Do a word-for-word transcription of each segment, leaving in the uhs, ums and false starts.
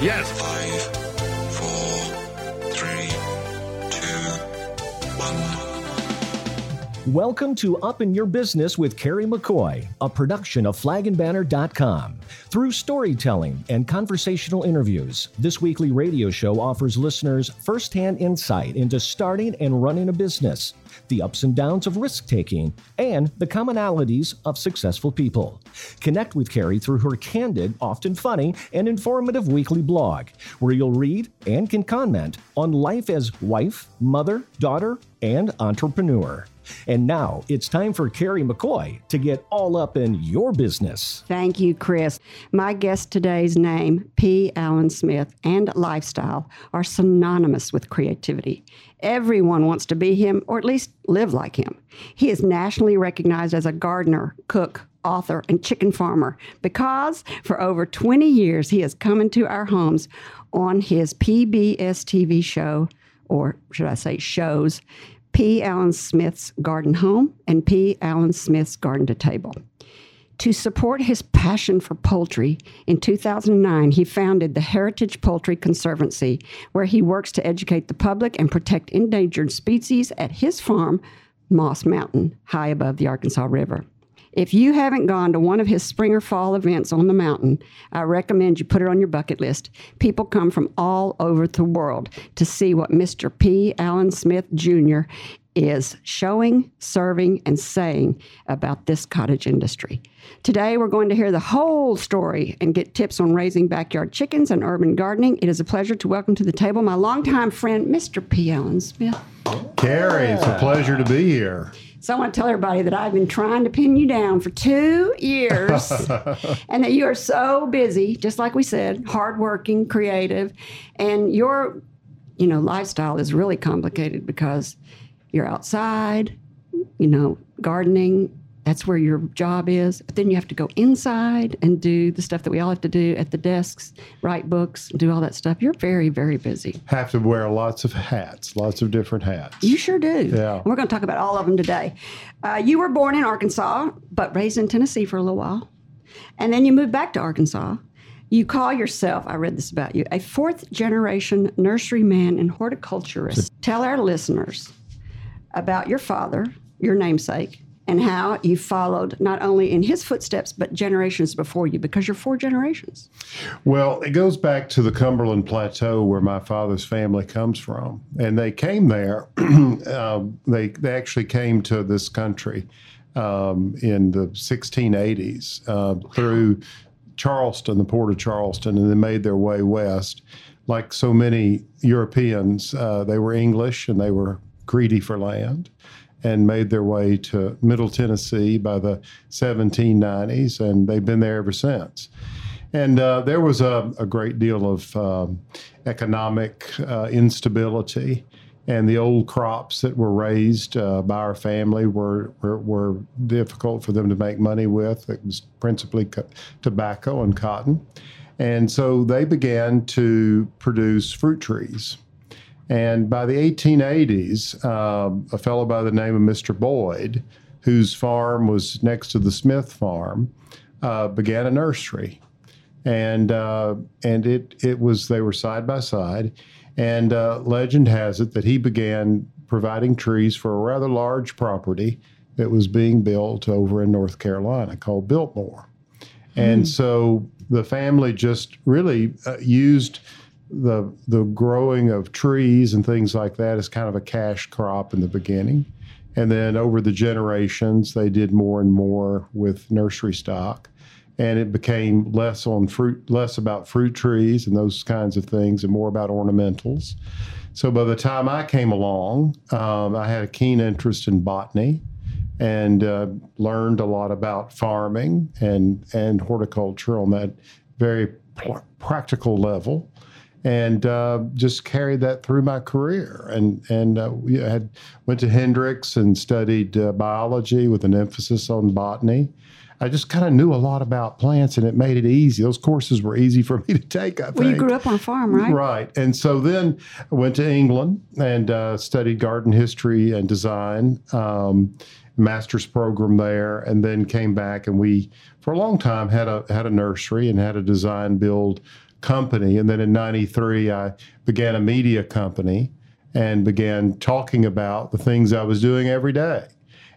Yes. Five, four, three, two, one. Welcome to Up in Your Business with Carrie McCoy, a production of flag and banner dot com. Through storytelling and conversational interviews, this weekly radio show offers listeners firsthand insight into starting and running a business, the ups and downs of risk-taking, and the commonalities of successful people. Connect with Carrie through her candid, often funny, and informative weekly blog, where you'll read and can comment on life as wife, mother, daughter, and entrepreneur. And now it's time for Carrie McCoy to get all up in your business. Thank you, Chris. My guest today's name, P. Allen Smith, and lifestyle are synonymous with creativity. Everyone wants to be him, or at least live like him. He is nationally recognized as a gardener, cook, author, and chicken farmer because for over twenty years he has come into our homes on his P B S T V show, or should I say shows, P. Allen Smith's Garden Home and P. Allen Smith's Garden to Table. To support his passion for poultry, in two thousand nine, he founded the Heritage Poultry Conservancy, where he works to educate the public and protect endangered species at his farm, Moss Mountain, high above the Arkansas River. If you haven't gone to one of his spring or fall events on the mountain, I recommend you put it on your bucket list. People come from all over the world to see what Mister P. Allen Smith, Junior is showing, serving, and saying about this cottage industry. Today, we're going to hear the whole story and get tips on raising backyard chickens and urban gardening. It is a pleasure to welcome to the table my longtime friend, Mister P. Allen Smith. Carrie, yeah. It's a pleasure to be here. So I want to tell everybody that I've been trying to pin you down for two years and that you are so busy, just like we said, hardworking, creative, and your, you know, lifestyle is really complicated because you're outside, you know, gardening. That's where your job is. But then you have to go inside and do the stuff that we all have to do at the desks, write books, do all that stuff. You're very, very busy. Have to wear lots of hats, lots of different hats. You sure do. Yeah. And we're going to talk about all of them today. Uh, you were born in Arkansas, but raised in Tennessee for a little while. And then you moved back to Arkansas. You call yourself, I read this about you, a fourth-generation nurseryman and horticulturist. Tell our listeners about your father, your namesake, and how you followed not only in his footsteps, but generations before you, because you're four generations. Well, it goes back to the Cumberland Plateau where my father's family comes from. And they came there. uh, they, they actually came to this country um, in the sixteen eighties uh, through Charleston, the port of Charleston, and they made their way west. Like so many Europeans, uh, they were English and they were greedy for land, and made their way to Middle Tennessee by the seventeen nineties, and they've been there ever since. And uh, there was a, a great deal of um, economic uh, instability, and the old crops that were raised uh, by our family were, were were difficult for them to make money with. It was principally co- tobacco and cotton. And so they began to produce fruit trees. And by the eighteen eighties, um, a fellow by the name of Mister Boyd, whose farm was next to the Smith farm, uh, began a nursery. And uh, and it it was, they were side by side. And uh, legend has it that he began providing trees for a rather large property that was being built over in North Carolina called Biltmore. Mm-hmm. And so the family just really uh, used the the growing of trees and things like that is kind of a cash crop in the beginning. And then over the generations, they did more and more with nursery stock. And it became less on fruit, less about fruit trees and those kinds of things and more about ornamentals. So by the time I came along, um, I had a keen interest in botany and uh, learned a lot about farming and, and horticulture on that very pr- practical level. And uh, just carried that through my career, and and uh, we had went to Hendrix and studied uh, biology with an emphasis on botany. I just kind of knew a lot about plants, and it made it easy. Those courses were easy for me to take, I think. Well, you grew up on a farm, right? Right, and so then I went to England and uh, studied garden history and design, um, master's program there, and then came back, and we for a long time had a had a nursery and had a design build company. And then in ninety-three, I began a media company and began talking about the things I was doing every day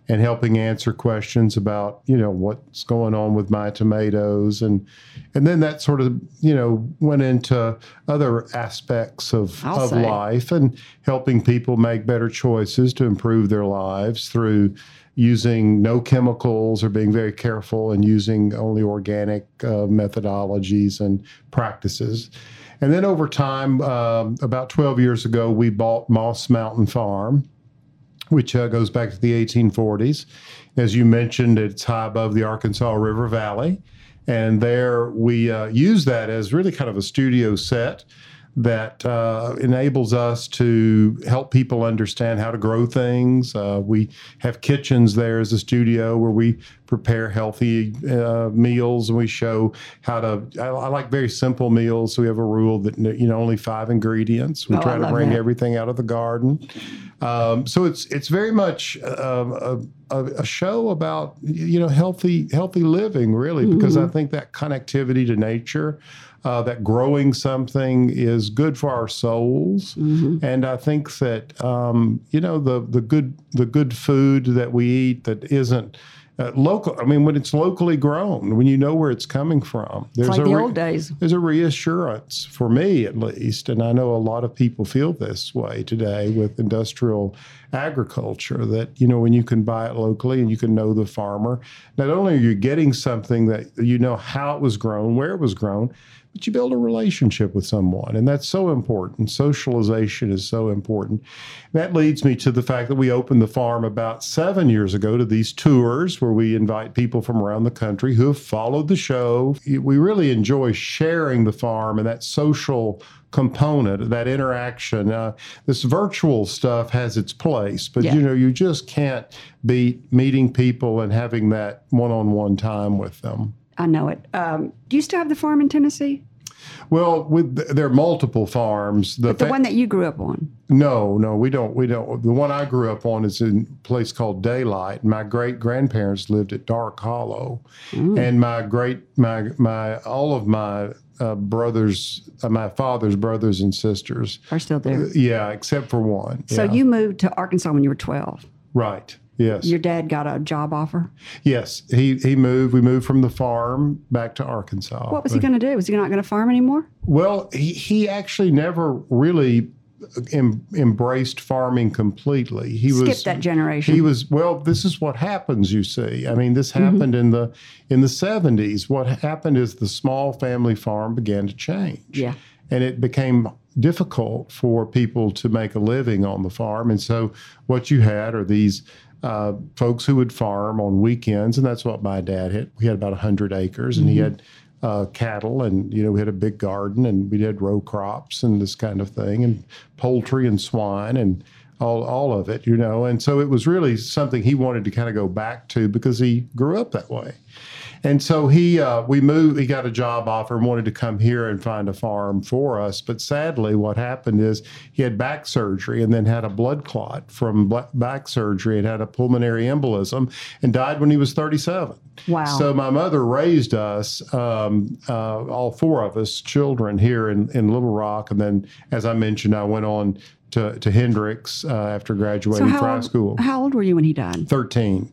and helping answer questions about, you know, what's going on with my tomatoes. And and then that sort of, you know, went into other aspects of, of life and helping people make better choices to improve their lives through using no chemicals or being very careful and using only organic uh, methodologies and practices. And then over time, um, about twelve years ago, we bought Moss Mountain Farm, which uh, goes back to the eighteen forties. As you mentioned, it's high above the Arkansas River Valley. And there we uh, use that as really kind of a studio set that uh, enables us to help people understand how to grow things. Uh, we have kitchens there as a studio where we prepare healthy uh, meals, and we show how to, I, I like very simple meals. So we have a rule that, you know, only five ingredients. We oh, try to bring that. everything out of the garden. Um, so it's it's very much um, a, a show about, you know, healthy, healthy living, really, mm-hmm. because I think that connectivity to nature, Uh, that growing something is good for our souls. Mm-hmm. And I think that, um, you know, the the good the good food that we eat that isn't uh, local, I mean, when it's locally grown, when you know where it's coming from. There's it's like a the re- old days. There's a reassurance, for me at least, and I know a lot of people feel this way today with industrial agriculture, that, you know, when you can buy it locally and you can know the farmer, not only are you getting something that you know how it was grown, where it was grown, but you build a relationship with someone, and that's so important. Socialization is so important. That leads me to the fact that we opened the farm about seven years ago to these tours where we invite people from around the country who have followed the show. We really enjoy sharing the farm and that social component, that interaction. Uh, this virtual stuff has its place, but yeah. you know, you just can't beat meeting people and having that one-on-one time with them. I know it. Um, do you still have the farm in Tennessee? Well, with the, there are multiple farms. The, but the fa- one that you grew up on? No, no, we don't. We don't. The one I grew up on is in a place called Daylight. My great grandparents lived at Dark Hollow, mm. and my great my my all of my uh, brothers, uh, my father's brothers and sisters are still there. Uh, yeah, except for one. So yeah. you moved to Arkansas when you were twelve. Right. Yes. Your dad got a job offer? Yes. He he moved. We moved from the farm back to Arkansas. What was he going to do? Was he not going to farm anymore? Well, he, he actually never really em, embraced farming completely. He Skipped was, that generation. He was, well, this is what happens, you see. I mean, this happened mm-hmm. in the in the seventies. What happened is the small family farm began to change. Yeah. And it became difficult for people to make a living on the farm. And so what you had are these Uh, folks who would farm on weekends, and that's what my dad had. We had about one hundred acres, and mm-hmm. he had uh, cattle, and, you know, we had a big garden, and we had row crops and this kind of thing, and poultry and swine and all all of it, you know. And so it was really something he wanted to kind of go back to because he grew up that way. And so he, uh, we moved, he got a job offer and wanted to come here and find a farm for us. But sadly, what happened is he had back surgery and then had a blood clot from back surgery and had a pulmonary embolism and died when he was thirty-seven. Wow. So my mother raised us, um, uh, all four of us children here in, in Little Rock. And then, as I mentioned, I went on to, to Hendrix uh, after graduating so from high school. How old were you when he died? thirteen.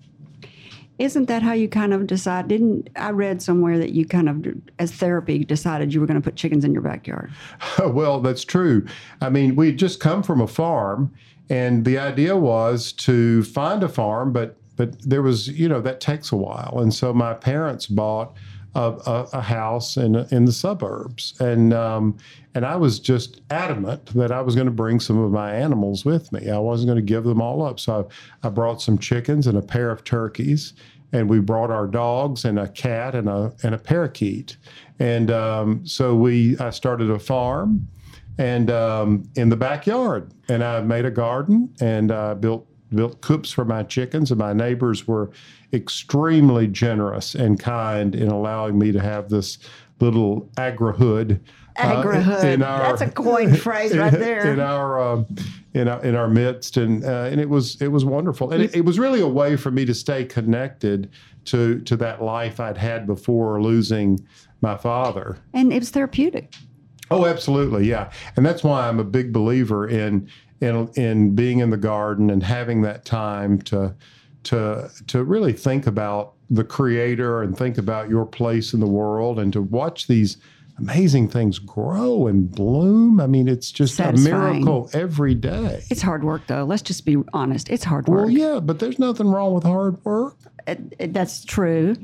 Isn't that how you kind of decide? Didn't I read somewhere that you kind of, as therapy, decided you were going to put chickens in your backyard? Well, that's true. I mean, we had just come from a farm, and the idea was to find a farm, but but there was, you know, that takes a while. And so my parents bought a, a, a house in in the suburbs, and um, and I was just adamant that I was going to bring some of my animals with me. I wasn't going to give them all up. So I, I brought some chickens and a pair of turkeys, and we brought our dogs and a cat and a and a parakeet. And um, so we I started a farm, and um, in the backyard, and I made a garden, and I built. built coops for my chickens, and my neighbors were extremely generous and kind in allowing me to have this little agri-hood. Agri-hood. Uh, in our, That's a coined phrase right there. In our uh, in our, in our midst, and uh, and it was it was wonderful, and it, it was really a way for me to stay connected to to that life I'd had before losing my father. And it was therapeutic. Oh, absolutely. Yeah. And that's why I'm a big believer in in in being in the garden and having that time to to to really think about the creator and think about your place in the world and to watch these amazing things grow and bloom. I mean, it's just satisfying. A miracle every day. It's hard work, though. Let's just be honest. It's hard work. Well, yeah, but there's nothing wrong with hard work. It, it, that's true.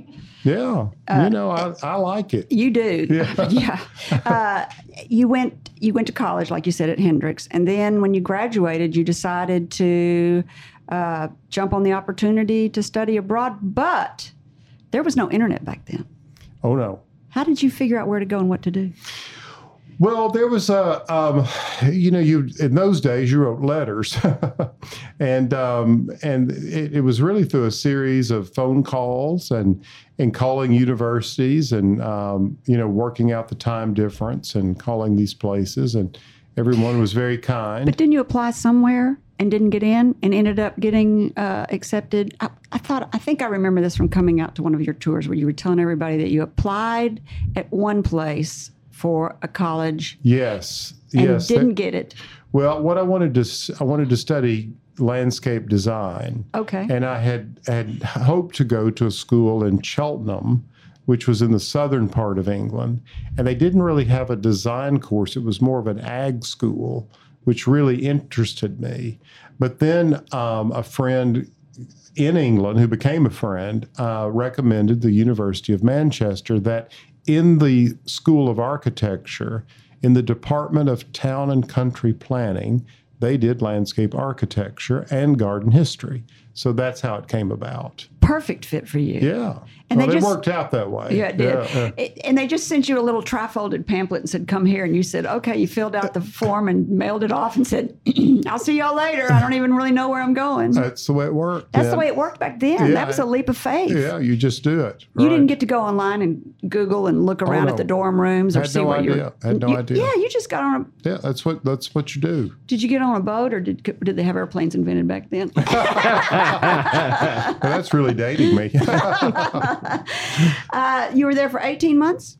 Yeah. Uh, you know, I, I like it. You do. Yeah. yeah. Uh, you went you went to college, like you said, at Hendrix. And then when you graduated, you decided to uh, jump on the opportunity to study abroad. But there was no internet back then. Oh, no. How did you figure out where to go and what to do? Well, there was a, um, you know, you in those days you wrote letters, and um, and it, it was really through a series of phone calls and and calling universities and um, you know, working out the time difference and calling these places, and everyone was very kind. But didn't you apply somewhere and didn't get in and ended up getting uh, accepted? I, I thought I think I remember this from coming out to one of your tours where you were telling everybody that you applied at one place for a college. Yes. And yes. Didn't that, get it. Well, what I wanted to I wanted to study landscape design. Okay. And I had had hoped to go to a school in Cheltenham, which was in the southern part of England, and they didn't really have a design course. It was more of an ag school, which really interested me. But then um, a friend in England who became a friend uh, recommended the University of Manchester, that in the School of Architecture, in the Department of Town and Country Planning, they did landscape architecture and garden history. So that's how it came about. Perfect fit for you. Yeah. And well, they just, it worked out that way. Yeah, it did. Yeah. It, and they just sent you a little tri-folded pamphlet and said, come here. And you said, okay, you filled out the form and mailed it off and said, I'll see y'all later. I don't even really know where I'm going. That's the way it worked. That's yeah. the way it worked back then. Yeah. That was a leap of faith. Yeah, you just do it. Right? You didn't get to go online and Google and look around oh, no. at the dorm rooms or had see no where idea. You're. I had no you, idea. Yeah, you just got on a... Yeah, that's what that's what you do. Did you get on a boat or did, did they have airplanes invented back then? Well, that's really dating me. uh, you were there for eighteen months?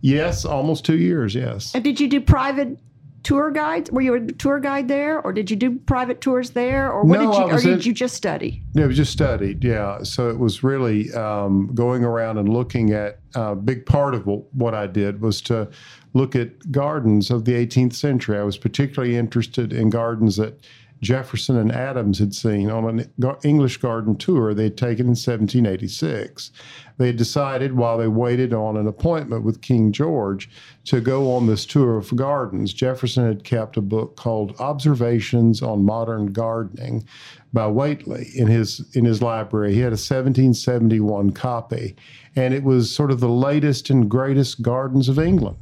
Yes, almost two years, yes. And did you do private tour guides? Were you a tour guide there, or did you do private tours there, or what no, did you, or did in, you just study? No, we just studied, yeah. So it was really um, going around and looking at a uh, big part of what I did was to look at gardens of the eighteenth century. I was particularly interested in gardens that Jefferson and Adams had seen on an English garden tour they'd taken in seventeen eighty-six. They decided, while they waited on an appointment with King George, to go on this tour of gardens. Jefferson had kept a book called Observations on Modern Gardening by Whately in his in his library. He had a seventeen seventy-one copy, and it was sort of the latest and greatest gardens of England.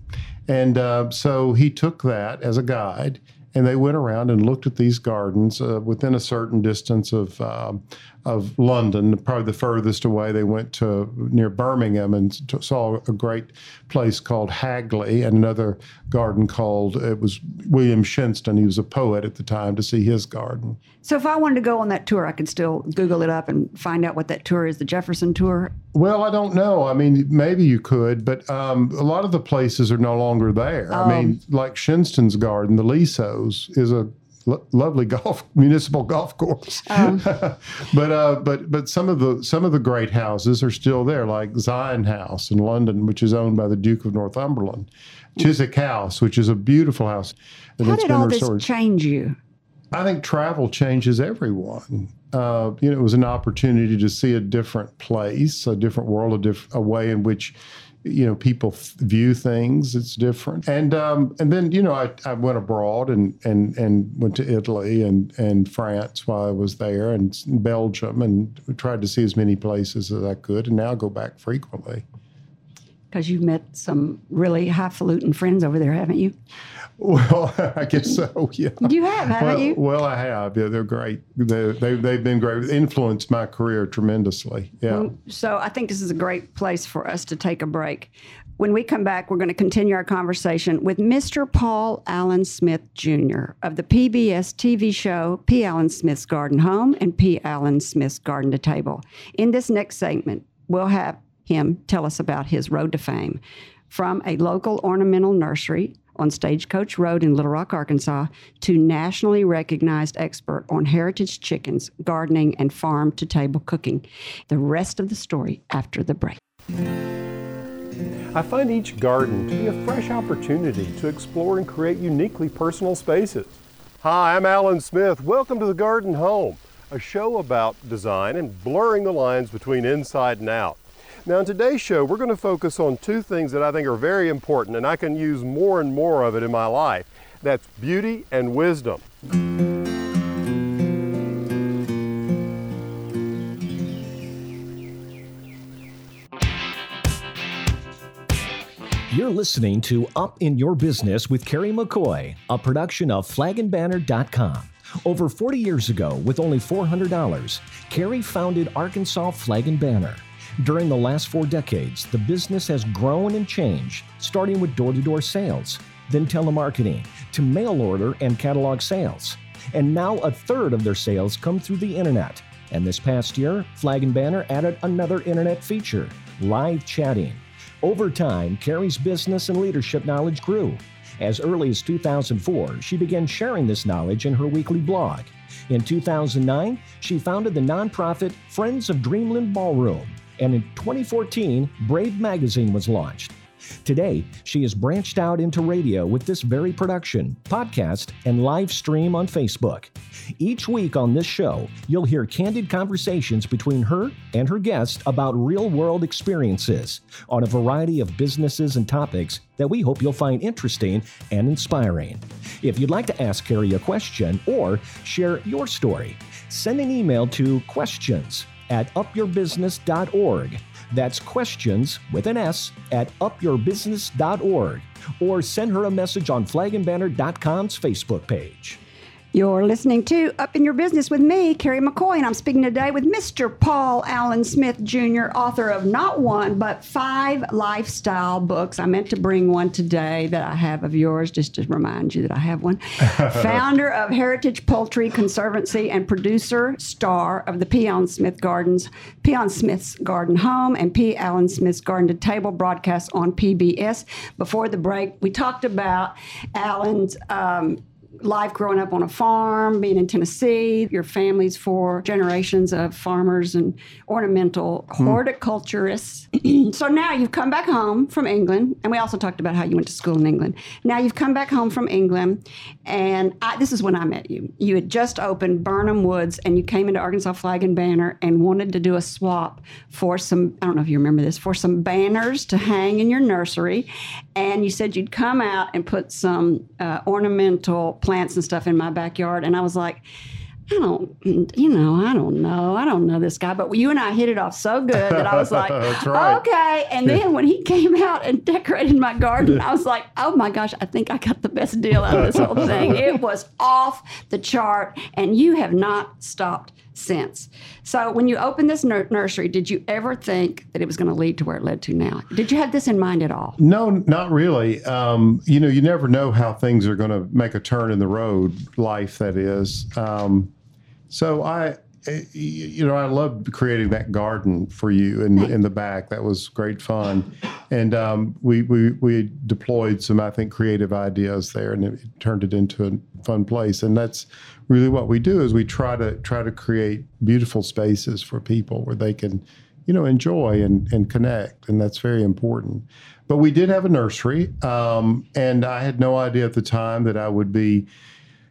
And uh, so he took that as a guide, and they went around and looked at these gardens uh, within a certain distance of uh, of London. Probably the furthest away, they went to near Birmingham and t- saw a great place called Hagley and another garden called, it was William Shenstone. He was a poet at the time, to see his garden. So if I wanted to go on that tour, I could still Google it up and find out what that tour is, the Jefferson tour? Well, I don't know. I mean, maybe you could, but um, a lot of the places are no longer there. Um, I mean, like Shenstone's garden, the Liso, is a lo- lovely golf municipal golf course, um. but uh, but but some of the some of the great houses are still there, like Syon House in London, which is owned by the Duke of Northumberland, Chiswick House, which is a beautiful house. And How it's did been all restored. This change you? I think travel changes everyone. Uh, you know, it was an opportunity to see a different place, a different world, a, diff- a way in which, you know, people view things. It's different. And um, and then, you know, I, I went abroad and, and, and went to Italy and, and France while I was there, and Belgium, and tried to see as many places as I could, and now go back frequently. Because you've met some really highfalutin friends over there, haven't you? Well, I guess so, yeah. You have, haven't well, you? Well, I have. Yeah, they're great. They're, they, they've been great. Influenced my career tremendously, yeah. So I think this is a great place for us to take a break. When we come back, we're going to continue our conversation with Mister Paul Allen Smith, Junior of the P B S T V show P. Allen Smith's Garden Home and P. Allen Smith's Garden to Table. In this next segment, we'll have him tell us about his road to fame, from a local ornamental nursery on Stagecoach Road in Little Rock, Arkansas, to nationally recognized expert on heritage chickens, gardening, and farm-to-table cooking. The rest of the story after the break. I find each garden to be a fresh opportunity to explore and create uniquely personal spaces. Hi, I'm Allen Smith. Welcome to The Garden Home, a show about design and blurring the lines between inside and out. Now, in today's show, we're going to focus on two things that I think are very important, and I can use more and more of it in my life. That's beauty and wisdom. You're listening to Up in Your Business with Kerry McCoy, a production of flag and banner dot com. Over forty years ago, with only four hundred dollars, Kerry founded Arkansas Flag and Banner. During the last four decades, the business has grown and changed, starting with door-to-door sales, then telemarketing, to mail order and catalog sales. And now a third of their sales come through the internet. And this past year, Flag and Banner added another internet feature, live chatting. Over time, Kerry's business and leadership knowledge grew. As early as two thousand four, she began sharing this knowledge in her weekly blog. In two thousand nine, she founded the nonprofit Friends of Dreamland Ballroom, and in twenty fourteen, Brave Magazine was launched. Today, she has branched out into radio with this very production, podcast, and live stream on Facebook. Each week on this show, you'll hear candid conversations between her and her guests about real-world experiences on a variety of businesses and topics that we hope you'll find interesting and inspiring. If you'd like to ask Kerry a question or share your story, send an email to questions at up your business dot org. That's questions with an S at up your business dot org, or send her a message on flag and banner dot com's Facebook page. You're listening to Up in Your Business with me, Kerry McCoy, and I'm speaking today with Mister Paul Allen Smith, Junior, author of not one, but five lifestyle books. I meant to bring one today that I have of yours, just to remind you that I have one. Founder of Heritage Poultry Conservancy and producer, star of the P. Allen Smith Gardens, P. Allen Smith's Garden Home, and P. Allen Smith's Garden to Table broadcasts on P B S. Before the break, we talked about Allen's um, life growing up on a farm, being in Tennessee, your family's four generations of farmers and ornamental mm. horticulturists. So now you've come back home from England, and we also talked about how you went to school in England. Now you've come back home from England, and I, this is when I met you. You had just opened Burnham Woods, and you came into Arkansas Flag and Banner and wanted to do a swap for some, I don't know if you remember this, for some banners to hang in your nursery, and you said you'd come out and put some uh, ornamental plants plants and stuff in my backyard. And I was like, I don't, you know, I don't know. I don't know this guy. But you and I hit it off so good that I was like, That's right. Okay. And then when he came out and decorated my garden, I was like, oh my gosh, I think I got the best deal out of this whole thing. It was off the chart. And you have not stopped since. So when you opened this nur- nursery, did you ever think that it was going to lead to where it led to now? Did you have this in mind at all? No, not really. Um, you know, you never know how things are going to make a turn in the road, life that is. Um, so I, you know, I loved creating that garden for you in, in the back. That was great fun. And um, we, we, we deployed some, I think, creative ideas there, and it, it turned it into a fun place. And that's really what we do, is we try to try to create beautiful spaces for people where they can, you know, enjoy and, and connect. And that's very important. But we did have a nursery. Um, and I had no idea at the time that I would be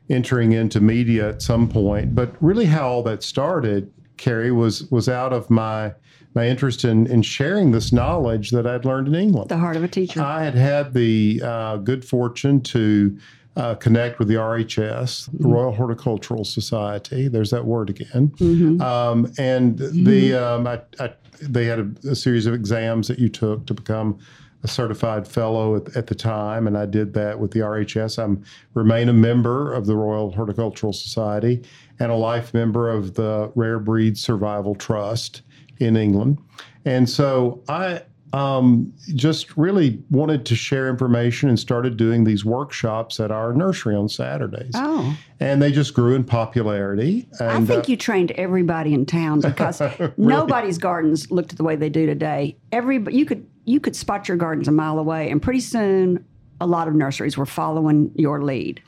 entering into media at some point. But really how all that started, Kerry, was was out of my my interest in, in sharing this knowledge that I'd learned in England. The heart of a teacher. I had had the uh, good fortune to uh, connect with the R H S, mm-hmm. the Royal Horticultural Society. There's that word again. Mm-hmm. Um, and mm-hmm. the um, I, I, they had a, a series of exams that you took to become a certified fellow at, at the time, and I did that with the R H S. I'm remain a member of the Royal Horticultural Society and a life member of the Rare Breed Survival Trust in England. And so I um, just really wanted to share information and started doing these workshops at our nursery on Saturdays. Oh. And they just grew in popularity. And I think uh, you trained everybody in town, because really? Nobody's gardens looked the way they do today. Every, you could You could spot your gardens a mile away, and pretty soon a lot of nurseries were following your lead?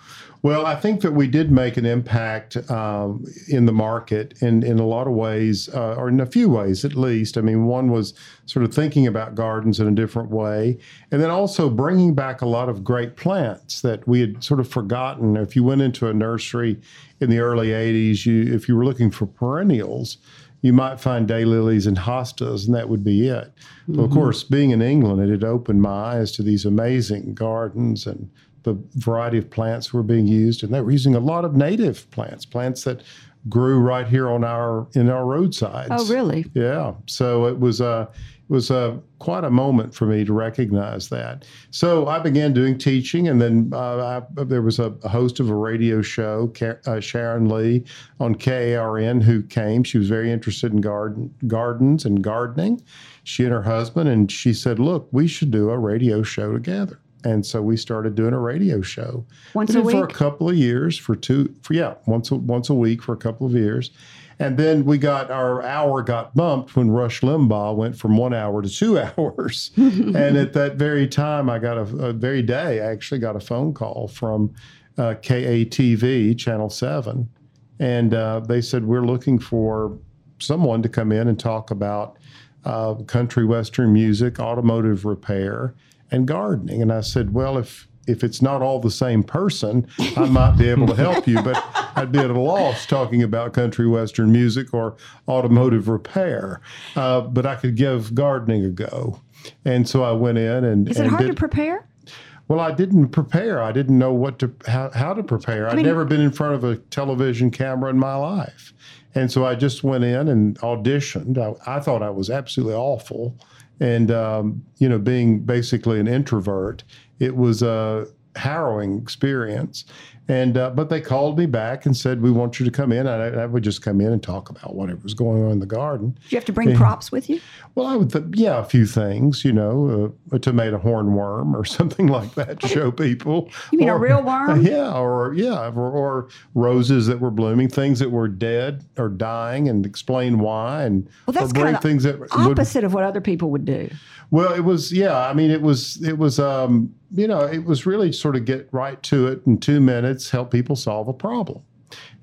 Well, I think that we did make an impact um, in the market in, in a lot of ways, uh, or in a few ways at least. I mean, one was sort of thinking about gardens in a different way, and then also bringing back a lot of great plants that we had sort of forgotten. If you went into a nursery in the early eighties, you, if you were looking for perennials, you might find daylilies and hostas, and that would be it. Mm-hmm. But of course, being in England, it had opened my eyes to these amazing gardens and the variety of plants were being used, and they were using a lot of native plants, plants that grew right here on our in our roadsides. Oh, really? Yeah. So it was a it was a quite a moment for me to recognize that. So I began doing teaching, and then uh, I, there was a, a host of a radio show, Ka- uh, Sharon Lee on K A R N, who came. She was very interested in garden gardens and gardening. She and her husband, and she said, "Look, we should do a radio show together." And so we started doing a radio show once a week for a couple of years, for two, for yeah, once a, once a week for a couple of years, and then we got our hour got bumped when Rush Limbaugh went from one hour to two hours, and at that very time, I got a, a very day I actually got a phone call from uh, K A T V Channel seven, and uh, they said, "We're looking for someone to come in and talk about uh, country western music, automotive repair, and gardening." And I said, well, if if it's not all the same person, I might be able to help you, but I'd be at a loss talking about country western music or automotive repair. Uh, but I could give gardening a go. And so I went in and— Is it and hard did, to prepare? Well, I didn't prepare. I didn't know what to how, how to prepare. I mean, I'd never been in front of a television camera in my life. And so I just went in and auditioned. I, I thought I was absolutely awful. And, um, you know, being basically an introvert, it was a harrowing experience. And uh, but they called me back and said, we want you to come in. And I, I would just come in and talk about whatever was going on in the garden. Did you have to bring and, props with you? Well, I would, th- yeah, a few things, you know, uh, a tomato hornworm or something like that to show people. You mean or, a real worm? Yeah, or yeah, or, or roses that were blooming, things that were dead or dying, and explain why. And well, that's kind of things that opposite would, of what other people would do. Well, it was, yeah, I mean, it was, it was, um, you know, it was really sort of get right to it in two minutes, help people solve a problem.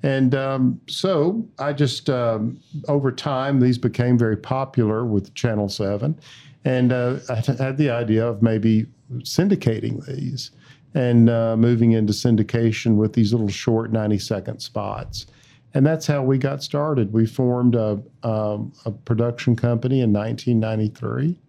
And um, so I just, um, over time, these became very popular with Channel seven. And uh, I had the idea of maybe syndicating these and uh, moving into syndication with these little short ninety-second spots. And that's how we got started. We formed a, um, a production company in nineteen ninety-three.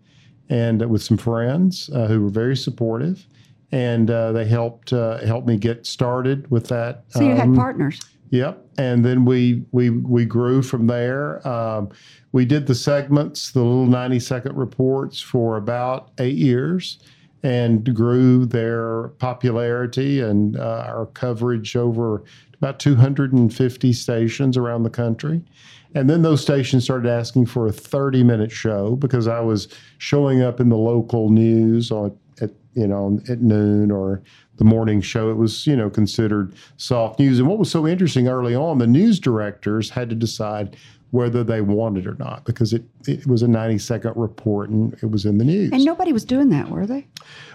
And with some friends uh, who were very supportive, and uh, they helped uh, helped me get started with that. So you um, had partners. Yep, and then we we we grew from there. Um, we did the segments, the little ninety-second reports, for about eight years, and grew their popularity and uh, our coverage over about two hundred fifty stations around the country. And then those stations started asking for a thirty-minute show because I was showing up in the local news on at you know at noon or the morning show. It was you know considered soft news. And what was so interesting early on, the news directors had to decide whether they wanted or not because it, it was a ninety-second report and it was in the news. And nobody was doing that, were they?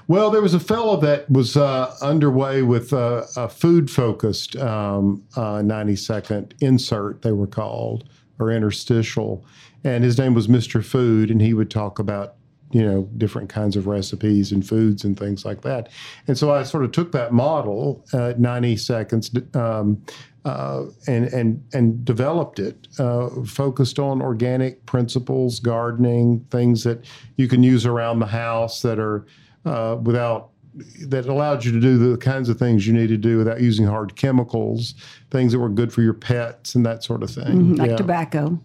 Well, there was a fellow that was uh, underway with uh, a food-focused um, uh, ninety-second insert, they were called, or interstitial, and his name was Mister Food, and he would talk about, you know, different kinds of recipes and foods and things like that. And so I sort of took that model, uh, ninety seconds, um, uh, and and and developed it, uh, focused on organic principles, gardening, things that you can use around the house that are uh, without, that allowed you to do the kinds of things you need to do without using hard chemicals, things that were good for your pets and that sort of thing. Mm-hmm, like yeah. Tobacco,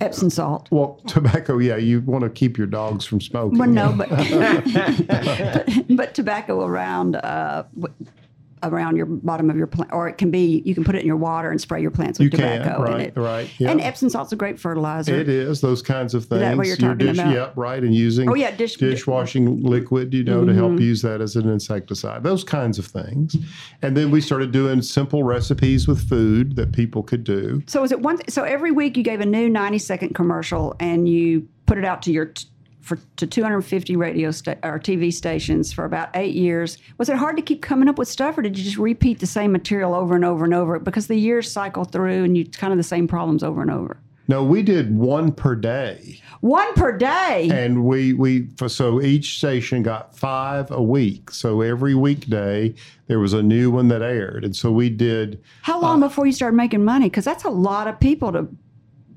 Epsom salt. Well, tobacco, yeah, you want to keep your dogs from smoking. Well, no, but, but, but tobacco around uh, around your bottom of your plant, or it can be, you can put it in your water and spray your plants with you tobacco can, right, in it. Right, yeah. And Epsom salt's a great fertilizer. It is, those kinds of things. Is that what you're talking your dish, about? Yeah, right, and using oh, yeah, dish, dishwashing dish. liquid, you know, mm-hmm. to help use that as an insecticide, those kinds of things. And then we started doing simple recipes with food that people could do. So, is it one? So every week you gave a new ninety-second commercial and you put it out to your t- for to two hundred fifty radio sta- or T V stations for about eight years. Was it hard to keep coming up with stuff, or did you just repeat the same material over and over and over? Because the years cycle through, and you kind of the same problems over and over. No, we did one per day. One per day? And we, we for, so each station got five a week. So every weekday, there was a new one that aired. And so we did... How long uh, before you started making money? Because that's a lot of people to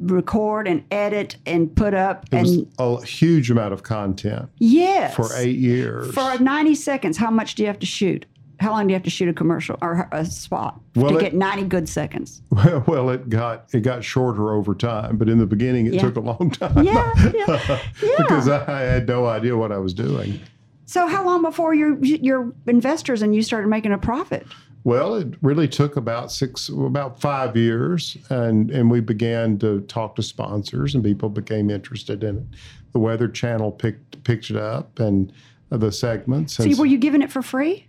record and edit and put up. It and was a huge amount of content. Yes. For eight years. For ninety seconds, how much do you have to shoot? How long do you have to shoot a commercial or a spot well, to it, get ninety good seconds? Well, well, it got it got shorter over time, but in the beginning, it yeah. took a long time. Yeah, yeah, yeah. Because I had no idea what I was doing. So, how long before your your investors and you started making a profit? Well, it really took about six, about five years, and, and we began to talk to sponsors, and people became interested in it. The Weather Channel picked picked it up, and the segments. So, were you giving it for free?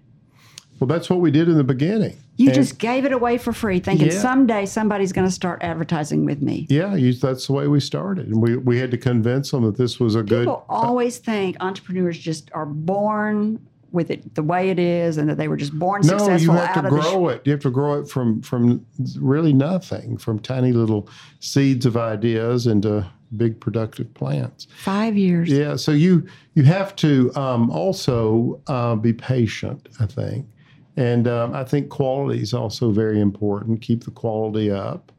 Well, that's what we did in the beginning. You and just gave it away for free, thinking yeah. someday somebody's going to start advertising with me. Yeah, you, that's the way we started. And we, we had to convince them that this was a People good... People always uh, think entrepreneurs just are born with it the way it is and that they were just born no, successful out of No, you have to grow sh- it. You have to grow it from, from really nothing, from tiny little seeds of ideas into big productive plants. Five years. Yeah, so you, you have to um, also uh, be patient, I think. And um, I think quality is also very important. Keep the quality up.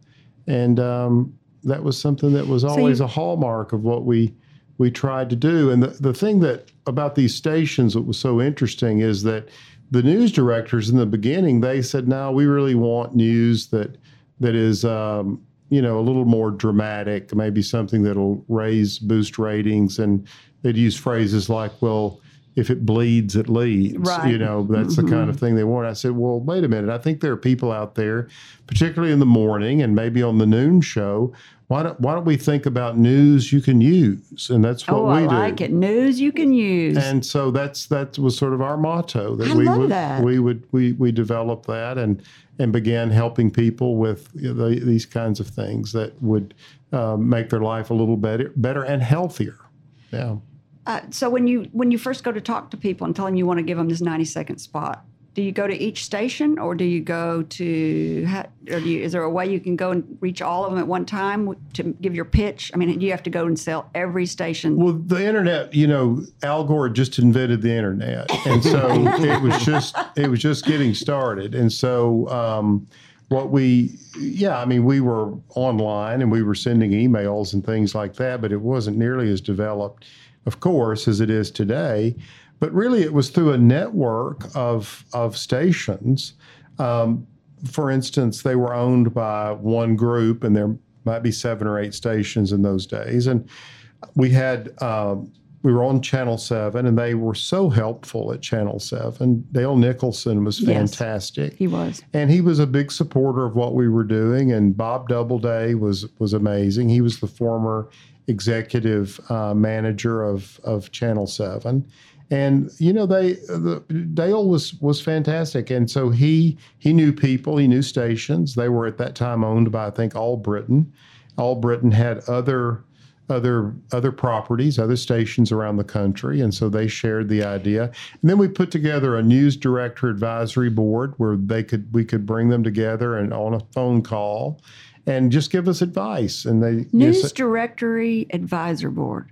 And um, that was something that was always so you, a hallmark of what we we tried to do. And the, the thing that about these stations that was so interesting is that the news directors in the beginning, they said, no, we really want news that that is, um, you know, a little more dramatic, maybe something that'll raise, boost ratings. And they'd use phrases like, well, if it bleeds, it leads. Right. You know, that's mm-hmm. the kind of thing they want. I said, well, wait a minute. I think there are people out there, particularly in the morning and maybe on the noon show. Why don't, why don't we think about news you can use? And that's what oh, we I do. Oh, I like it. News you can use. And so that's that was sort of our motto. That I we love would, that. We, would, we, we developed that and, and began helping people with you know, the, these kinds of things that would uh, make their life a little better, better and healthier. Yeah. Uh, so when you when you first go to talk to people and tell them you want to give them this ninety-second spot, do you go to each station or do you go to – or do you, is there a way you can go and reach all of them at one time to give your pitch? I mean, do you have to go and sell every station? Well, the internet, you know, Al Gore just invented the internet. And so it was just it was just getting started. And so um, what we – yeah, I mean, we were online and we were sending emails and things like that, but it wasn't nearly as developed – of course, as it is today, but really it was through a network of of stations. Um, for instance, they were owned by one group, and there might be seven or eight stations in those days. And we had uh, we were on Channel seven, and they were so helpful at Channel seven. Dale Nicholson was fantastic. Yes, he was. And he was a big supporter of what we were doing, and Bob Doubleday was was amazing. He was the former executive uh, manager of, of Channel seven. And, you know, they the, Dale was was fantastic. And so he he knew people, he knew stations. They were at that time owned by, I think, All Britain. All Britain had other other other properties, other stations around the country. And so they shared the idea. And then we put together a news director advisory board where they could we could bring them together and on a phone call. And just give us advice. And they News yes, Directory Advisor Board.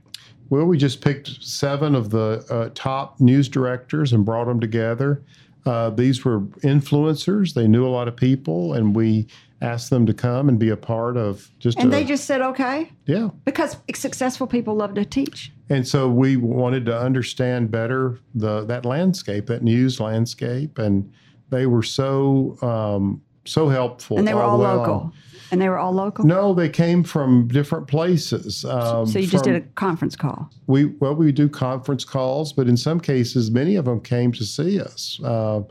Well, we just picked seven of the uh, top news directors and brought them together. Uh, these were influencers. They knew a lot of people, and we asked them to come and be a part of just And a, they just said, okay. Yeah. Because successful people love to teach. And so we wanted to understand better the that landscape, that news landscape. And they were so um, so helpful. And they were all, all well local. On. And they were all local? No, they came from different places. Um, so you just from, did a conference call? We Well, we do conference calls, but in some cases, many of them came to see us. Uh,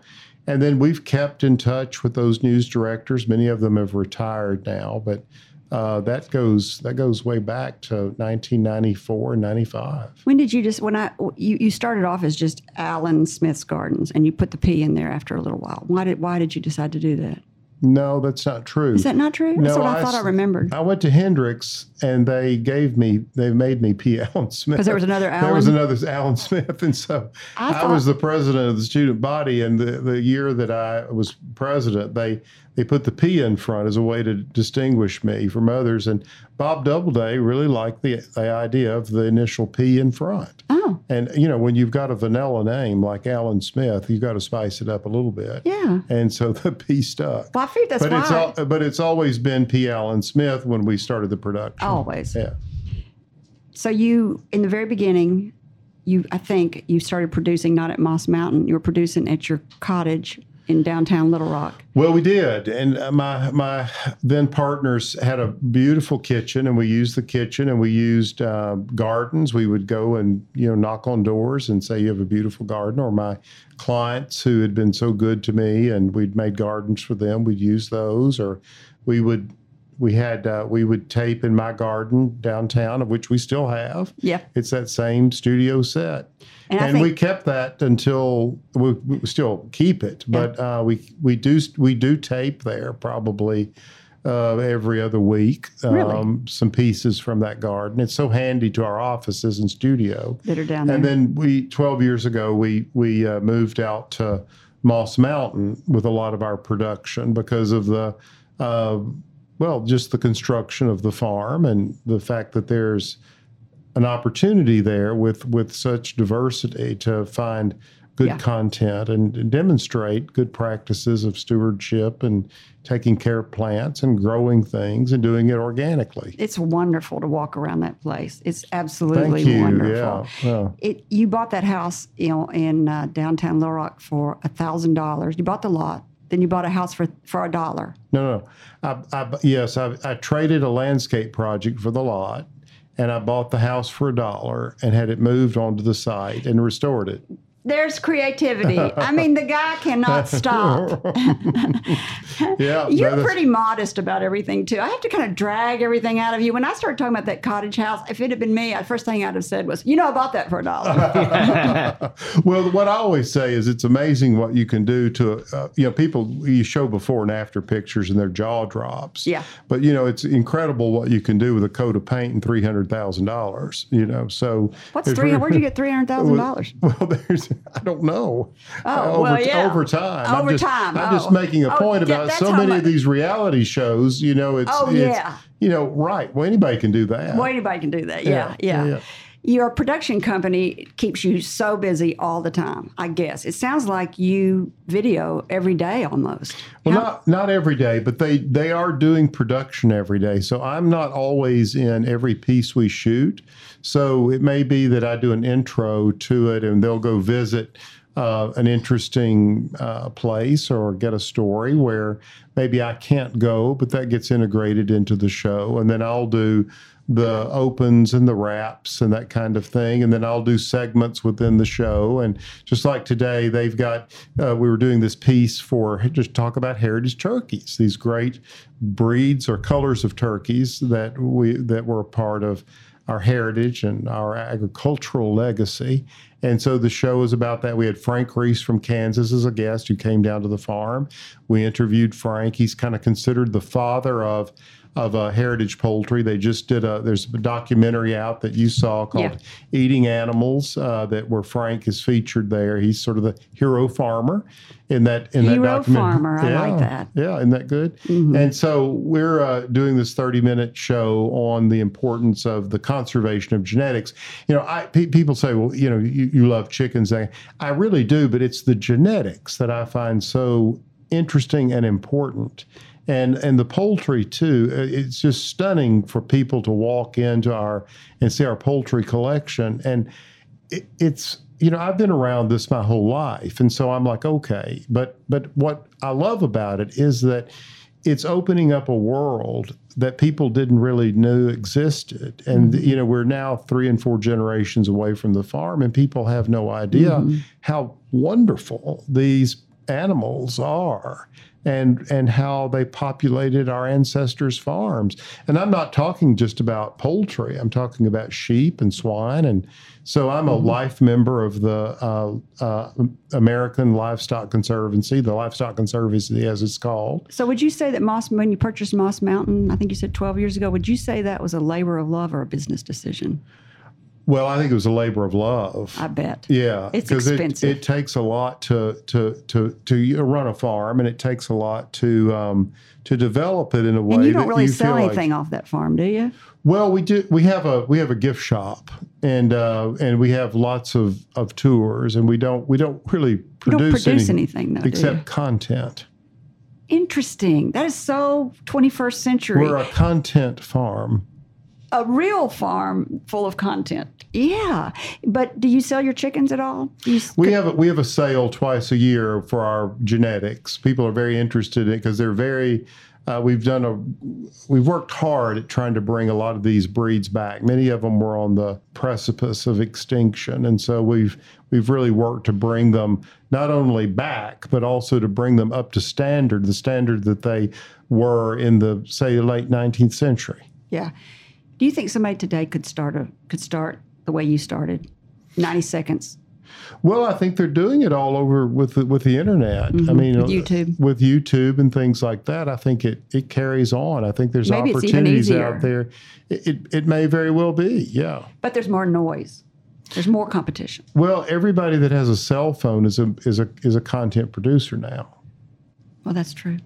and then we've kept in touch with those news directors. Many of them have retired now, but uh, that goes that goes way back to nineteen ninety-four, ninety-five. When did you just, when I, you, you started off as just Allen Smith's Gardens, and you put the P in there after a little while. Why did Why did you decide to do that? No, that's not true. Is that not true? No, that's what I, I thought I remembered. I went to Hendrix, and they gave me, they made me P. Allen Smith. Because there was another Allen. There was another Allen Smith, and so I, thought, I was the president of the student body, and the, the year that I was president, they they put the P in front as a way to distinguish me from others, and Bob Doubleday really liked the, the idea of the initial P in front. Oh. And, you know, when you've got a vanilla name like Allen Smith, you've got to spice it up a little bit. Yeah. And so the P stuck. Well, I figured that's but why. It's al- but it's always been P. Allen Smith when we started the production. Always. Yeah. So you, in the very beginning, you I think you started producing not at Moss Mountain. You were producing at your cottage in downtown Little Rock. Well, we did. And my my then partners had a beautiful kitchen, and we used the kitchen, and we used uh, gardens. We would go and, you know, knock on doors and say, you have a beautiful garden. Or my clients who had been so good to me, and we'd made gardens for them, we'd use those. Or we would we had uh, we would tape in my garden downtown, of which we still have. Yeah. It's that same studio set. And, and think, we kept that until we, we still keep it, but uh, we we do we do tape there probably uh, every other week. Um, really? Some pieces from that garden. It's so handy to our offices and studio that are down there. And then we twelve years ago we we uh, moved out to Moss Mountain with a lot of our production because of the uh, well just the construction of the farm and the fact that there's an opportunity there with, with such diversity to find good yeah. content and, and demonstrate good practices of stewardship and taking care of plants and growing things and doing it organically. It's wonderful to walk around that place. It's absolutely Thank you. wonderful. Yeah. Yeah. It, you bought that house, you know, in uh, downtown Little Rock for one thousand dollars. You bought the lot. Then you bought a house for for a dollar. No, no. I, I, yes, I, I traded a landscape project for the lot. And I bought the house for a dollar and had it moved onto the site and restored it. There's creativity. I mean, the guy cannot stop. Yeah, you're pretty modest about everything, too. I have to kind of drag everything out of you. When I started talking about that cottage house, if it had been me, the first thing I'd have said was, you know, I bought that for a dollar. Well, what I always say is it's amazing what you can do to, uh, you know, people, you show before and after pictures and their jaw drops. Yeah. But, you know, it's incredible what you can do with a coat of paint and three hundred thousand dollars, you know, so. What's three? Where'd you get three hundred thousand dollars? Well, there's. I don't know. Oh, over, well, yeah. over time. Over I'm just, time. I'm oh. just making a point oh, yeah, about so many much. of these reality shows. You know, it's, oh, it's yeah. you know, right. Well, anybody can do that. Well, anybody can do that. Yeah, yeah. yeah. yeah. Your production company keeps you so busy all the time, I guess. It sounds like you video every day almost. Well, How- not not every day, but they, they are doing production every day. So I'm not always in every piece we shoot. So it may be that I do an intro to it and they'll go visit uh, an interesting uh, place or get a story where maybe I can't go, but that gets integrated into the show. And then I'll do the opens and the wraps and that kind of thing. And then I'll do segments within the show. And just like today, they've got, uh, we were doing this piece for, just talk about heritage turkeys, these great breeds or colors of turkeys that we that were a part of our heritage and our agricultural legacy. And so the show is about that. We had Frank Reese from Kansas as a guest who came down to the farm. We interviewed Frank. He's kind of considered the father of Of uh, Heritage Poultry. They just did a, there's a documentary out that you saw called yeah. Eating Animals uh, that where Frank is featured there. He's sort of the hero farmer in that in hero that documentary. Hero farmer, yeah. I like that. Yeah, isn't that good? Mm-hmm. And so we're uh, doing this thirty-minute show on the importance of the conservation of genetics. You know, I, pe- people say, well, you know, you, you love chickens. I, I really do, but it's the genetics that I find so interesting and important. And and the poultry, too, it's just stunning for people to walk into our and see our poultry collection. And it, it's, you know, I've been around this my whole life. And so I'm like, okay, but but what I love about it is that it's opening up a world that people didn't really know existed. And, mm-hmm. you know, we're now three and four generations away from the farm, and people have no idea mm-hmm. how wonderful these animals are and and how they populated our ancestors' farms. And I'm not talking just about poultry. I'm talking about sheep and swine. And so I'm a life member of the uh, uh, American Livestock Conservancy, the Livestock Conservancy as it's called. So would you say that Moss, when you purchased Moss Mountain, I think you said twelve years ago, would you say that was a labor of love or a business decision? Well, I think it was a labor of love. I bet. Yeah. It's expensive. It, it takes a lot to, to to to run a farm, and it takes a lot to um, to develop it in a way. And you don't that really you sell anything like, off that farm, do you? Well, we do. We have a we have a gift shop, and uh, and we have lots of, of tours, and we don't we don't really produce, you don't produce any, anything though, except content. Interesting. That is so twenty-first century. We're a content farm. A real farm full of content. Yeah. But do you sell your chickens at all? You we, have a, we have a sale twice a year for our genetics. People are very interested in it because they're very... Uh, we've done a, we've worked hard at trying to bring a lot of these breeds back. Many of them were on the precipice of extinction, and so we've we've really worked to bring them not only back, but also to bring them up to standard, the standard that they were in the say late nineteenth century. Yeah. Do you think somebody today could start a could start the way you started, ninety seconds? Well, I think they're doing it all over with the, with the internet. Mm-hmm. I mean, with YouTube, with YouTube and things like that. I think it, it carries on. I think there's Maybe opportunities out there. It, it it may very well be, yeah. But there's more noise. There's more competition. Well, everybody that has a cell phone is a is a is a content producer now. Well, that's true.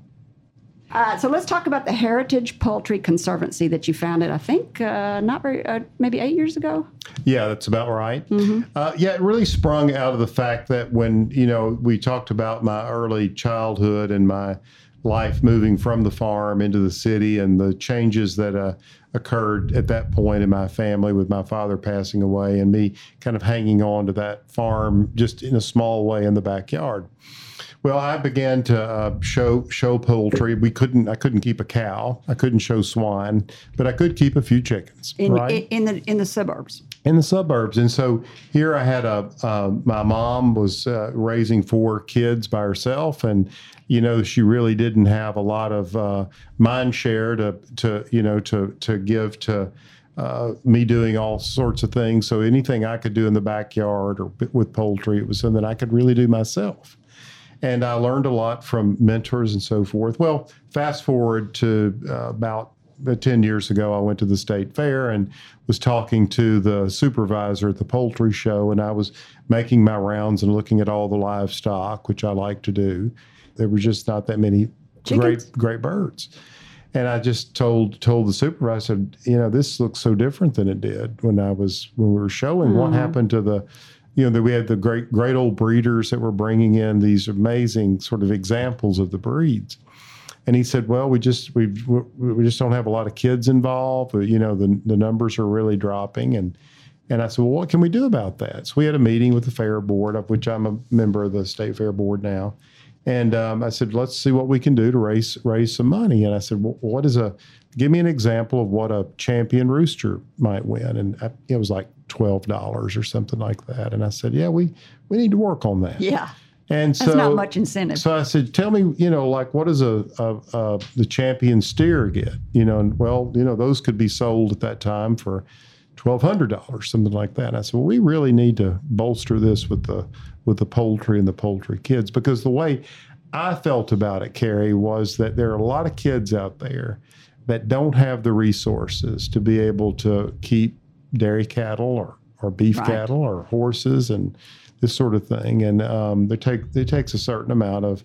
All right, so let's talk about the Heritage Poultry Conservancy that you founded, I think, uh, not very, uh, maybe eight years ago? Yeah, that's about right. Mm-hmm. Uh, yeah, it really sprung out of the fact that when, you know, we talked about my early childhood and my life moving from the farm into the city and the changes that uh, occurred at that point in my family with my father passing away and me kind of hanging on to that farm just in a small way in the backyard. Well, I began to uh, show show poultry. We couldn't. I couldn't keep a cow. I couldn't show swine, but I could keep a few chickens. In, right? in, in the in the suburbs. In the suburbs, and so here I had a. Uh, my mom was uh, raising four kids by herself, and you know she really didn't have a lot of uh, mind share to to you know to to give to. Uh, me doing all sorts of things. So anything I could do in the backyard or with poultry, it was something I could really do myself. And I learned a lot from mentors and so forth. Well, fast forward to uh, about ten years ago, I went to the state fair and was talking to the supervisor at the poultry show, and I was making my rounds and looking at all the livestock, which I like to do. There were just not that many Chickens. great great birds. And I just told told the supervisor, you know, this looks so different than it did when I was when we were showing. Mm-hmm. What happened to the, you know, that we had the great great old breeders that were bringing in these amazing sort of examples of the breeds. And he said, well, we just we we just don't have a lot of kids involved. You know, the the numbers are really dropping. And and I said, well, what can we do about that? So we had a meeting with the fair board, of which I'm a member of the state fair board now. And um, I said, let's see what we can do to raise raise some money. And I said, well, what is a, give me an example of what a champion rooster might win. And I, it was like twelve dollars or something like that. And I said, yeah, we, we need to work on that. Yeah. And so, that's not much incentive. So I said, tell me, you know, like what does a, a, a the champion steer get? You know, and well, you know, those could be sold at that time for twelve hundred dollars, something like that. And I said, well, we really need to bolster this with the with the poultry and the poultry kids, because the way I felt about it, Carrie, was that there are a lot of kids out there that don't have the resources to be able to keep dairy cattle or, or beef right. cattle or horses and this sort of thing. And um, they take, it takes a certain amount of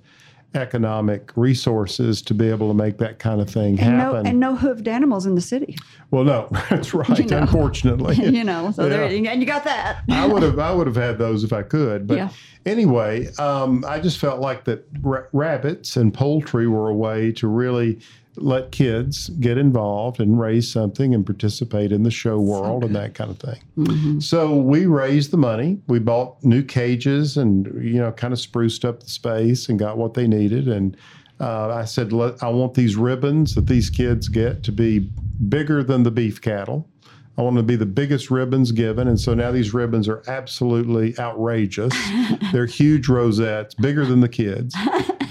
economic resources to be able to make that kind of thing and happen. No, and no hoofed animals in the city. Well, no, that's right. You know, unfortunately, you know, so yeah. there, and you got that. I would have, I would have had those if I could. But yeah. anyway, um, I just felt like that ra- rabbits and poultry were a way to really let kids get involved and raise something and participate in the show world so and that kind of thing. Mm-hmm. So we raised the money. We bought new cages and, you know, kind of spruced up the space and got what they needed. And uh, I said, let, I want these ribbons that these kids get to be bigger than the beef cattle. I want them to be the biggest ribbons given. And so now these ribbons are absolutely outrageous. They're huge rosettes, bigger than the kids.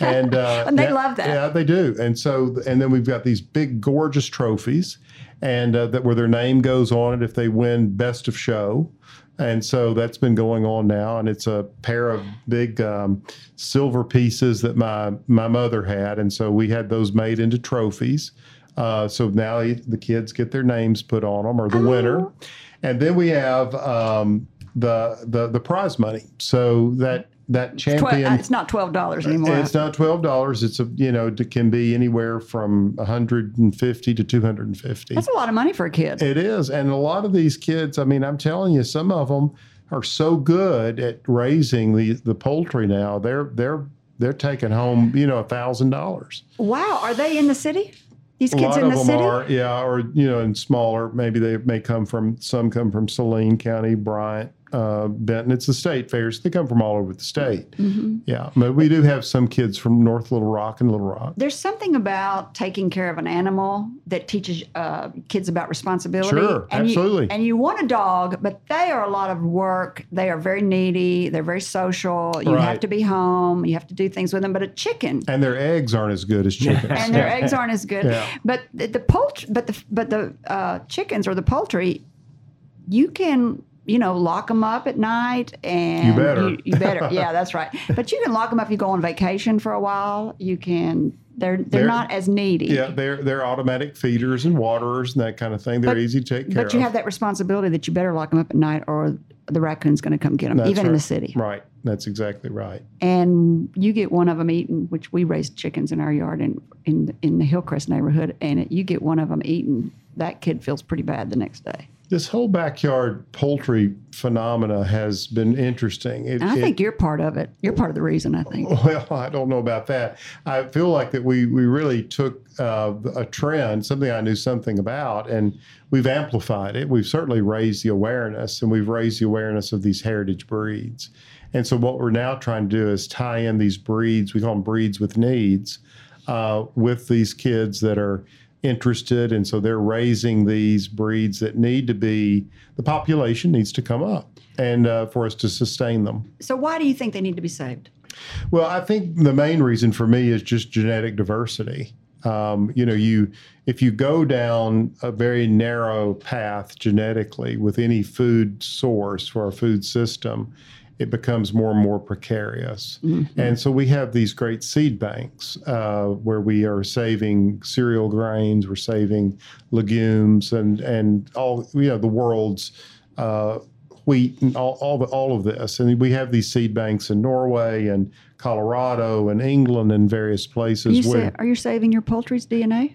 And, uh, and they now, love that. Yeah, they do. And so, and then we've got these big, gorgeous trophies and uh, that where their name goes on it if they win best of show. And so that's been going on now, and it's a pair of big um, silver pieces that my my mother had, and so we had those made into trophies. Uh, so now the kids get their names put on them, or the oh. winner, and then we have um, the the the prize money. So that that champion, it's, tw- it's not twelve dollars anymore. It's not twelve dollars. It's a you know it can be anywhere from a hundred and fifty to two hundred and fifty. That's a lot of money for a kid. It is, and a lot of these kids. I mean, I'm telling you, some of them are so good at raising the, the poultry now. They're they're they're taking home you know a thousand dollars. Wow, are they in the city? These kids a lot in of the them city? Are, yeah, or you know, in smaller. Maybe they may come from some come from Saline County, Bryant. Uh, Benton. It's the state fairs. They come from all over the state. Mm-hmm. Yeah. But we do have some kids from North Little Rock and Little Rock. There's something about taking care of an animal that teaches uh, kids about responsibility. Sure, and absolutely. You, and you want a dog, but they are a lot of work. They are very needy. They're very social. You right. have to be home. You have to do things with them. But a chicken. And their eggs aren't as good as chickens. and their eggs aren't as good. Yeah. But the, the poultry, but the, but the uh, chickens or the poultry, you can... You know, lock them up at night, and you better. You, you better, yeah, that's right. But you can lock them up. If you go on vacation for a while. You can. They're they're, they're not as needy. Yeah, they're they're automatic feeders and waterers and that kind of thing. They're but, easy to take care of. But you of. have that responsibility that you better lock them up at night, or the raccoon's going to come get them, that's even right. in the city. Right, that's exactly right. And you get one of them eaten, which we raised chickens in our yard in in in the Hillcrest neighborhood, and it, you get one of them eaten, that kid feels pretty bad the next day. This whole backyard poultry phenomena has been interesting. It, I think it, you're part of it. You're part of the reason, I think. Well, I don't know about that. I feel like that we we really took uh, a trend, something I knew something about, and we've amplified it. We've certainly raised the awareness, and we've raised the awareness of these heritage breeds. And so what we're now trying to do is tie in these breeds, we call them breeds with needs, uh, with these kids that are interested, and so they're raising these breeds that need to be, the population needs to come up and uh, for us to sustain them. So why do you think they need to be saved? Well, I think the main reason for me is just genetic diversity. Um, you know, you if you go down a very narrow path genetically with any food source for our food system, it becomes more and more precarious. Mm-hmm. And so we have these great seed banks uh, where we are saving cereal grains, we're saving legumes and, and all, you know, the world's uh, wheat and all all, the, all of this. And we have these seed banks in Norway and Colorado and England and various places. You where, sa- are you saving your poultry's D N A?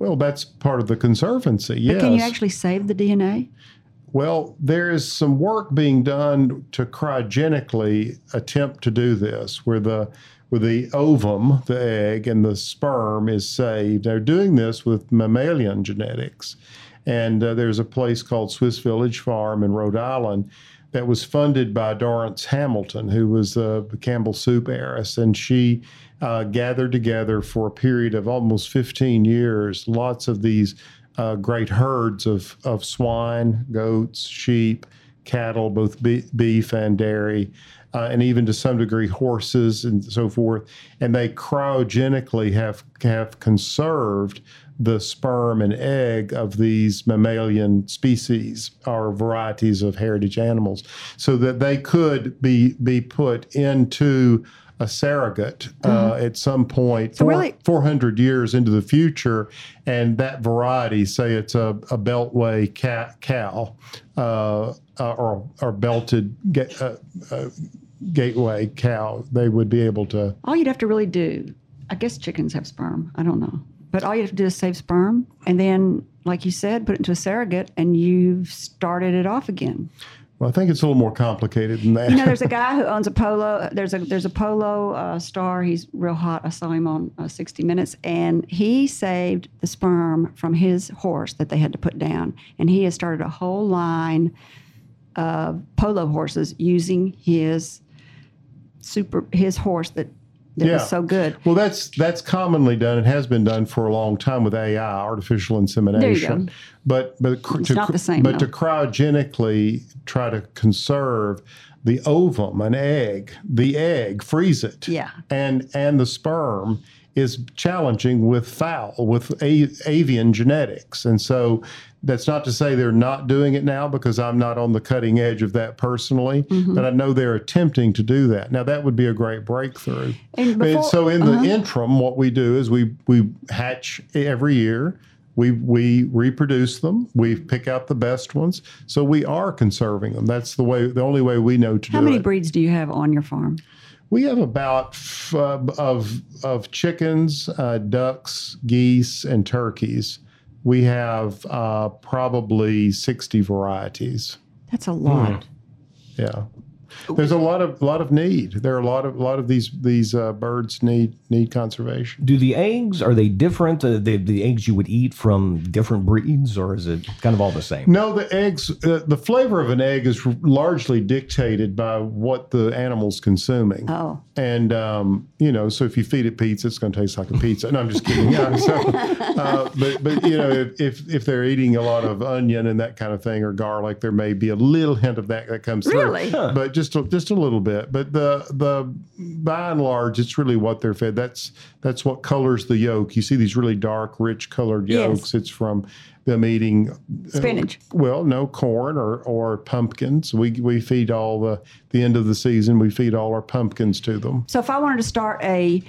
Well, that's part of the conservancy, yes. But can you actually save the D N A? Well, there is some work being done to cryogenically attempt to do this, where the where the ovum, the egg, and the sperm is saved. They're doing this with mammalian genetics. And uh, there's a place called Swiss Village Farm in Rhode Island that was funded by Dorrance Hamilton, who was the uh, Campbell Soup heiress. And she uh, gathered together for a period of almost fifteen years, lots of these Uh, great herds of, of swine, goats, sheep, cattle, both be- beef and dairy, uh, and even to some degree horses and so forth. And they cryogenically have have conserved the sperm and egg of these mammalian species or varieties of heritage animals so that they could be, be put into a surrogate uh, mm-hmm. at some point, so four, really, four hundred years into the future, and that variety, say it's a, a beltway cat, cow uh, or, or belted get, uh, uh, gateway cow, they would be able to... All you'd have to really do, I guess chickens have sperm, I don't know, but all you have to do is save sperm, and then, like you said, put it into a surrogate, and you've started it off again. Well, I think it's a little more complicated than that. You know, there's a guy who owns a polo. There's a there's a polo uh, star. He's real hot. I saw him on uh, sixty minutes, and he saved the sperm from his horse that they had to put down, and he has started a whole line of polo horses using his super his horse that It yeah. was so good. Well, that's that's commonly done. It has been done for a long time with A I, artificial insemination. There you go. But but it's to, not the same, but though. to cryogenically try to conserve the ovum, an egg, the egg, freeze it. Yeah. And and the sperm is challenging with fowl, with a, avian genetics. And so that's not to say they're not doing it now, because I'm not on the cutting edge of that personally, mm-hmm. but I know they're attempting to do that. Now, that would be a great breakthrough. And before, and so in uh-huh. the interim, what we do is we we hatch every year. We we reproduce them. We pick out the best ones. So we are conserving them. That's the way. The only way we know to How do it. How many breeds do you have on your farm? We have about uh, of of chickens, uh, ducks, geese, and turkeys. We have uh, probably sixty varieties. That's a lot. Mm. Yeah, there's a lot of lot of need. There are a lot of lot of these these uh, birds need need conservation. Do the eggs, are they different? Uh, the the eggs you would eat from different breeds, or is it kind of all the same? No, the eggs. Uh, the flavor of an egg is largely dictated by what the animal's consuming. Oh, and um, you know, so if you feed it pizza, it's going to taste like a pizza. No, I'm just kidding. Yeah, so, uh, but but you know, if, if if they're eating a lot of onion and that kind of thing, or garlic, there may be a little hint of that that comes through. Really, huh. But just Just a, just a little bit, but the the by and large, it's really what they're fed. That's that's what colors the yolk. You see these really dark, rich colored yolks. Yes. It's from them eating spinach. Uh, well, no, corn or or pumpkins. We we feed all the the end of the season. We feed all our pumpkins to them. So if I wanted to start a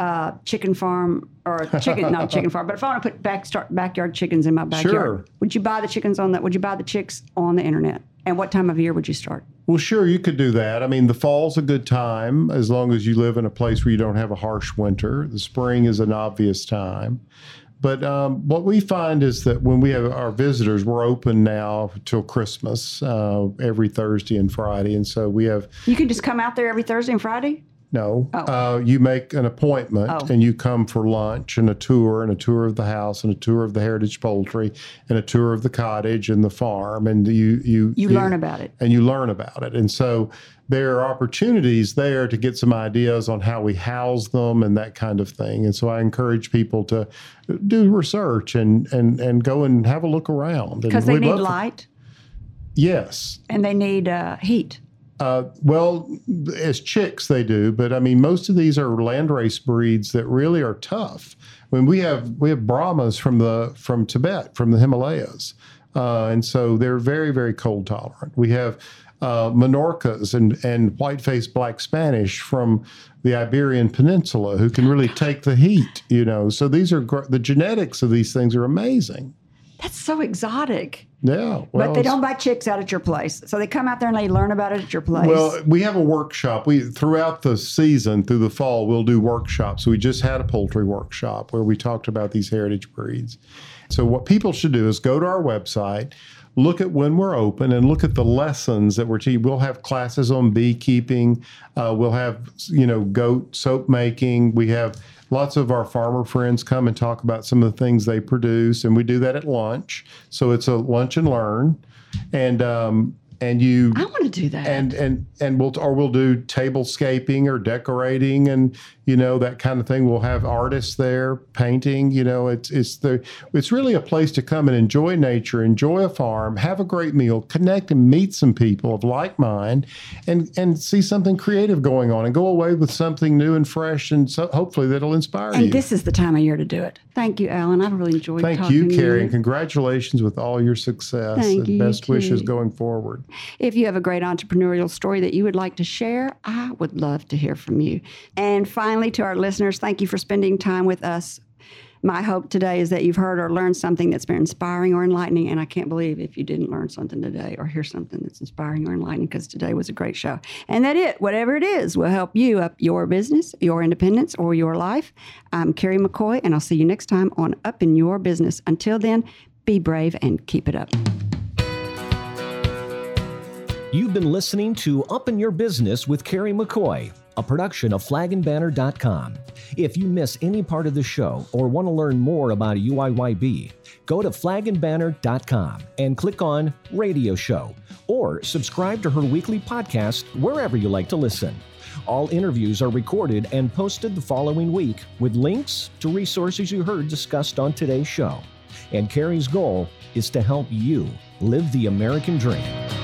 uh, chicken farm or a chicken, not chicken farm, but if I want to put back start backyard chickens in my backyard, sure. would you buy the chickens on that? Would you buy the chicks on the internet? And what time of year would you start? Well, sure, you could do that. I mean, the fall's a good time, as long as you live in a place where you don't have a harsh winter. The spring is an obvious time. But um, what we find is that when we have our visitors, we're open now till Christmas, uh, every Thursday and Friday. And so we have... You can just come out there every Thursday and Friday? No. Oh. Uh, you make an appointment, oh. and you come for lunch and a tour and a tour of the house and a tour of the Heritage Poultry and a tour of the cottage and the farm. And you... You, you, you learn about it. And you learn about it. And so there are opportunities there to get some ideas on how we house them and that kind of thing. And so I encourage people to do research and, and, and go and have a look around. Because they need light? Yes. And they need uh, heat? Uh, well, as chicks, they do. But, I mean, most of these are landrace breeds that really are tough. I mean, we have we have Brahmas from the from Tibet, from the Himalayas. Uh, and so they're very, very cold tolerant. We have uh, Minorcas and, and white-faced black Spanish from the Iberian Peninsula who can really take the heat, you know. So these are gr- the genetics of these things are amazing. That's so exotic. Yeah. Well, but they don't buy chicks out at your place. So they come out there and they learn about it at your place. Well, we have a workshop. We throughout the season, through the fall, we'll do workshops. We just had a poultry workshop where we talked about these heritage breeds. So what people should do is go to our website, look at when we're open, and look at the lessons that we're teaching. We'll have classes on beekeeping. Uh, we'll have, you know, goat soap making. We have... Lots of our farmer friends come and talk about some of the things they produce, and we do that at lunch. So it's a lunch and learn, and um, and you. I want to do that. And and and we'll or we'll do tablescaping or decorating, and you know that kind of thing. We'll have artists there painting. You know, it's it's the it's really a place to come and enjoy nature, enjoy a farm, have a great meal, connect and meet some people of like mind, and and see something creative going on, and go away with something new and fresh, and so hopefully that'll inspire and you. And this is the time of year to do it. Thank you, Alan. I really enjoyed Thank talking you, to you. Thank you, Carrie, and congratulations with all your success. Thank and you, best Carrie. Wishes going forward. If you have a great entrepreneurial story that you would like to share, I would love to hear from you. And finally, to our listeners, thank you for spending time with us. My hope today is that you've heard or learned something that's been inspiring or enlightening, and I can't believe if you didn't learn something today or hear something that's inspiring or enlightening, because today was a great show. And that it, whatever it is, will help you up your business, your independence, or your life. I'm Carrie McCoy, and I'll see you next time on Up in Your Business. Until then, be brave and keep it up. You've been listening to Up in Your Business with Carrie McCoy, a production of flag and banner dot com. If you miss any part of the show or want to learn more about U I Y B, go to flag and banner dot com and click on Radio Show, or subscribe to her weekly podcast wherever you like to listen. All interviews are recorded and posted the following week with links to resources you heard discussed on today's show. And Carrie's goal is to help you live the American dream.